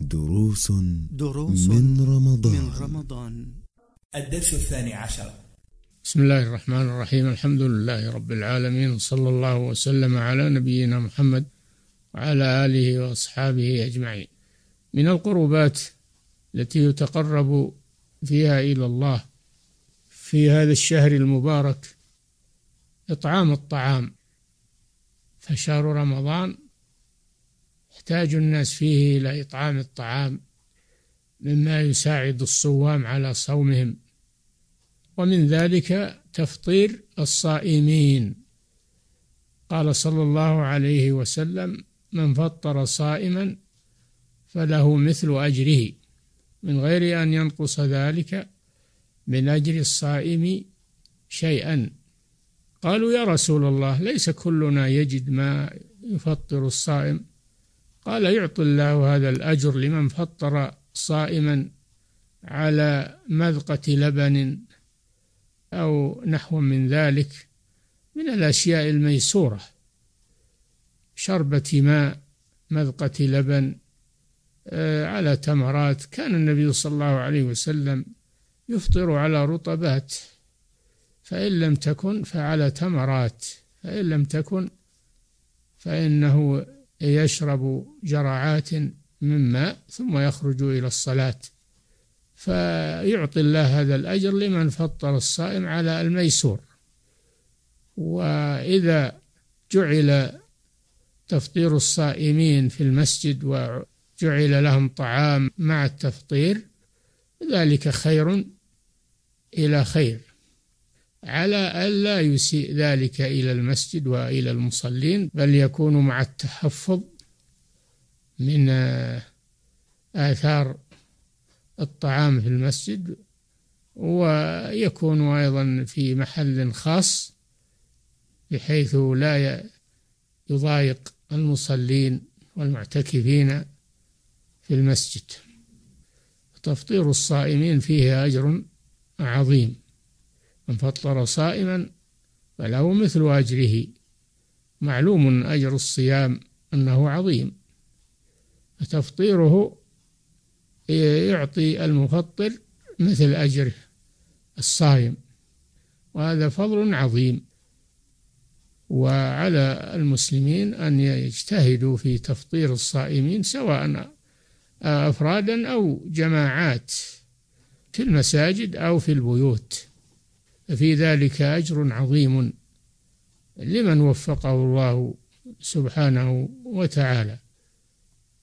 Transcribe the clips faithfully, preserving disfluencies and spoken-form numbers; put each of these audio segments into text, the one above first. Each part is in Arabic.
دروس, دروس من, رمضان. من رمضان. الدرس الثاني عشر. بسم الله الرحمن الرحيم. الحمد لله رب العالمين، صلى الله وسلم على نبينا محمد وعلى آله وأصحابه أجمعين. من القربات التي يتقرب فيها إلى الله في هذا الشهر المبارك إطعام الطعام، فشهر رمضان يحتاج الناس فيه إلى إطعام الطعام مما يساعد الصوام على صومهم، ومن ذلك تفطير الصائمين. قال صلى الله عليه وسلم: من فطر صائما فله مثل أجره من غير أن ينقص ذلك من أجر الصائم شيئا. قالوا: يا رسول الله، ليس كلنا يجد ما يفطر الصائم. قال: يعطي الله هذا الأجر لمن فطر صائما على مذقة لبن أو نحو من ذلك من الأشياء الميسورة، شربة ماء، مذقة لبن، على تمرات. كان النبي صلى الله عليه وسلم يفطر على رطبات، فإن لم تكن فعلى تمرات، فإن لم تكن فإنه يشرب جرعات من ماء ثم يخرج إلى الصلاة. فيعطي الله هذا الأجر لمن فطر الصائم على الميسور. وإذا جعل تفطير الصائمين في المسجد وجعل لهم طعام مع التفطير، ذلك خير إلى خير، على ألا يسيء ذلك إلى المسجد وإلى المصلين، بل يكون مع التحفظ من آثار الطعام في المسجد، ويكون أيضا في محل خاص بحيث لا يضايق المصلين والمعتكفين في المسجد. تفطير الصائمين فيه أجر عظيم، من فطر صائما فله مثل أجره. معلوم أجر الصيام أنه عظيم، فتفطيره يعطي المفطر مثل أجر الصائم، وهذا فضل عظيم. وعلى المسلمين أن يجتهدوا في تفطير الصائمين، سواء أفرادا أو جماعات، في المساجد أو في البيوت، ففي ذلك أجر عظيم لمن وفقه الله سبحانه وتعالى.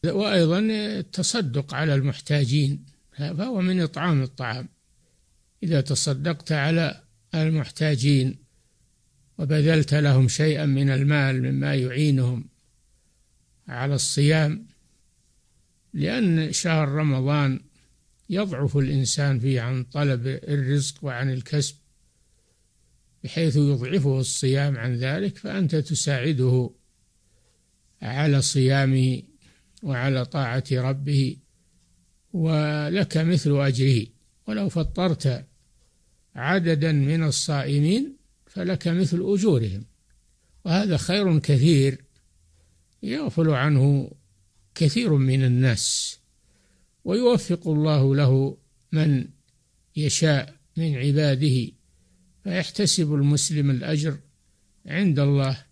وأيضا التصدق على المحتاجين، فهو من إطعام الطعام. إذا تصدقت على المحتاجين وبذلت لهم شيئا من المال مما يعينهم على الصيام، لأن شهر رمضان يضعف الإنسان فيه عن طلب الرزق وعن الكسب، بحيث يضعفه الصيام عن ذلك، فأنت تساعده على صيامه وعلى طاعة ربه، ولك مثل أجره. ولو فطرت عددا من الصائمين فلك مثل أجورهم، وهذا خير كثير يغفل عنه كثير من الناس. ويوفق الله له من يشاء من عباده، فيحتسب المسلم الأجر عند الله،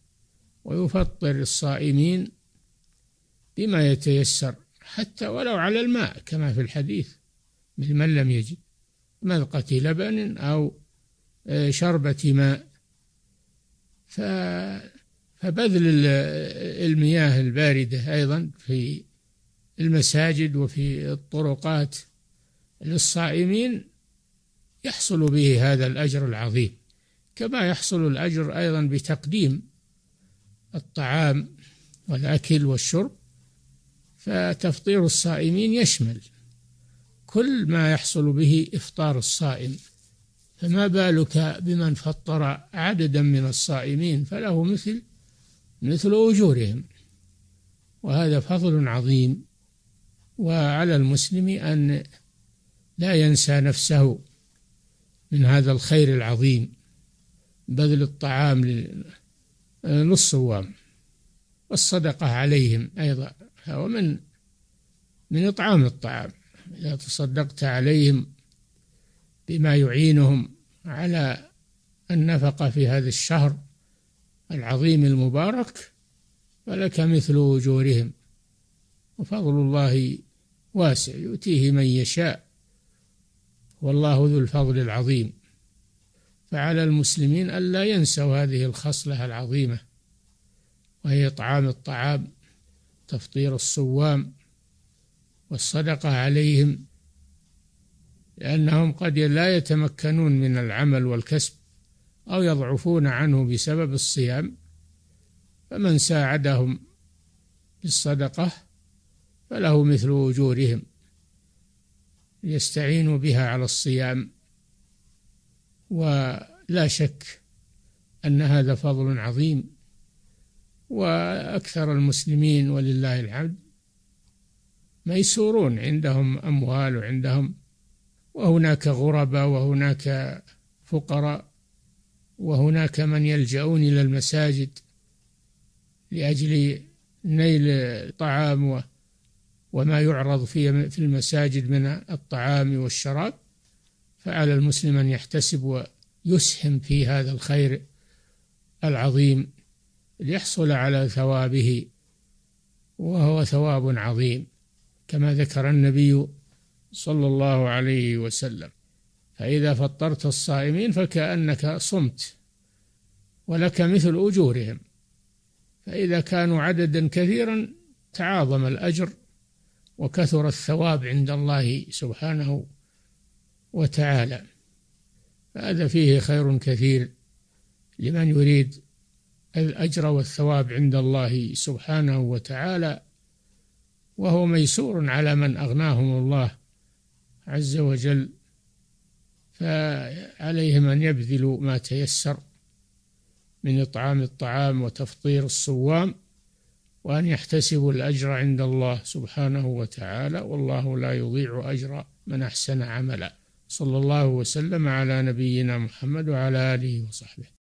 ويفطر الصائمين بما يتيسر، حتى ولو على الماء كما في الحديث: من لم يجد مذقة لبن أو شربة ماء. فبذل المياه الباردة أيضا في المساجد وفي الطرقات للصائمين يحصل به هذا الأجر العظيم، كما يحصل الأجر أيضا بتقديم الطعام والأكل والشرب. فتفطير الصائمين يشمل كل ما يحصل به إفطار الصائم، فما بالك بمن فطر عددا من الصائمين فله مثل مثل أجورهم، وهذا فضل عظيم. وعلى المسلم أن لا ينسى نفسه من هذا الخير العظيم، بذل الطعام للصوام والصدقة عليهم أيضا، ومن من إطعام الطعام، إذا تصدقت عليهم بما يعينهم على النفقة في هذا الشهر العظيم المبارك فلك مثل أجورهم، وفضل الله واسع يؤتيه من يشاء والله ذو الفضل العظيم. فعلى المسلمين ألا ينسوا هذه الخصلة العظيمة وهي إطعام الطعام، تفطير الصوام، والصدقة عليهم، لأنهم قد لا يتمكنون من العمل والكسب أو يضعفون عنه بسبب الصيام، فمن ساعدهم بالصدقة فله مثل أجورهم يستعينوا بها على الصيام. ولا شك أن هذا فضل عظيم، وأكثر المسلمين ولله الحمد ميسورون، عندهم أموال وعندهم، وهناك غرباء وهناك فقراء وهناك من يلجؤون إلى المساجد لأجل نيل الطعام وما يعرض في في المساجد من الطعام والشراب. فعلى المسلم أن يحتسب ويسهم في هذا الخير العظيم ليحصل على ثوابه، وهو ثواب عظيم كما ذكر النبي صلى الله عليه وسلم: فإذا فطرت الصائمين فكأنك صمت ولك مثل أجورهم. فإذا كانوا عددا كثيرا تعاظم الأجر وكثر الثواب عند الله سبحانه وتعالى، فهذا فيه خير كثير لمن يريد الأجر والثواب عند الله سبحانه وتعالى، وهو ميسور على من أغناهم الله عز وجل. فعليهم أن يبذلوا ما تيسر من إطعام الطعام وتفطير الصوام، وأن يحتسبوا الأجر عند الله سبحانه وتعالى، والله لا يضيع أجر من أحسن عملا. صلى الله وسلم على نبينا محمد وعلى آله وصحبه.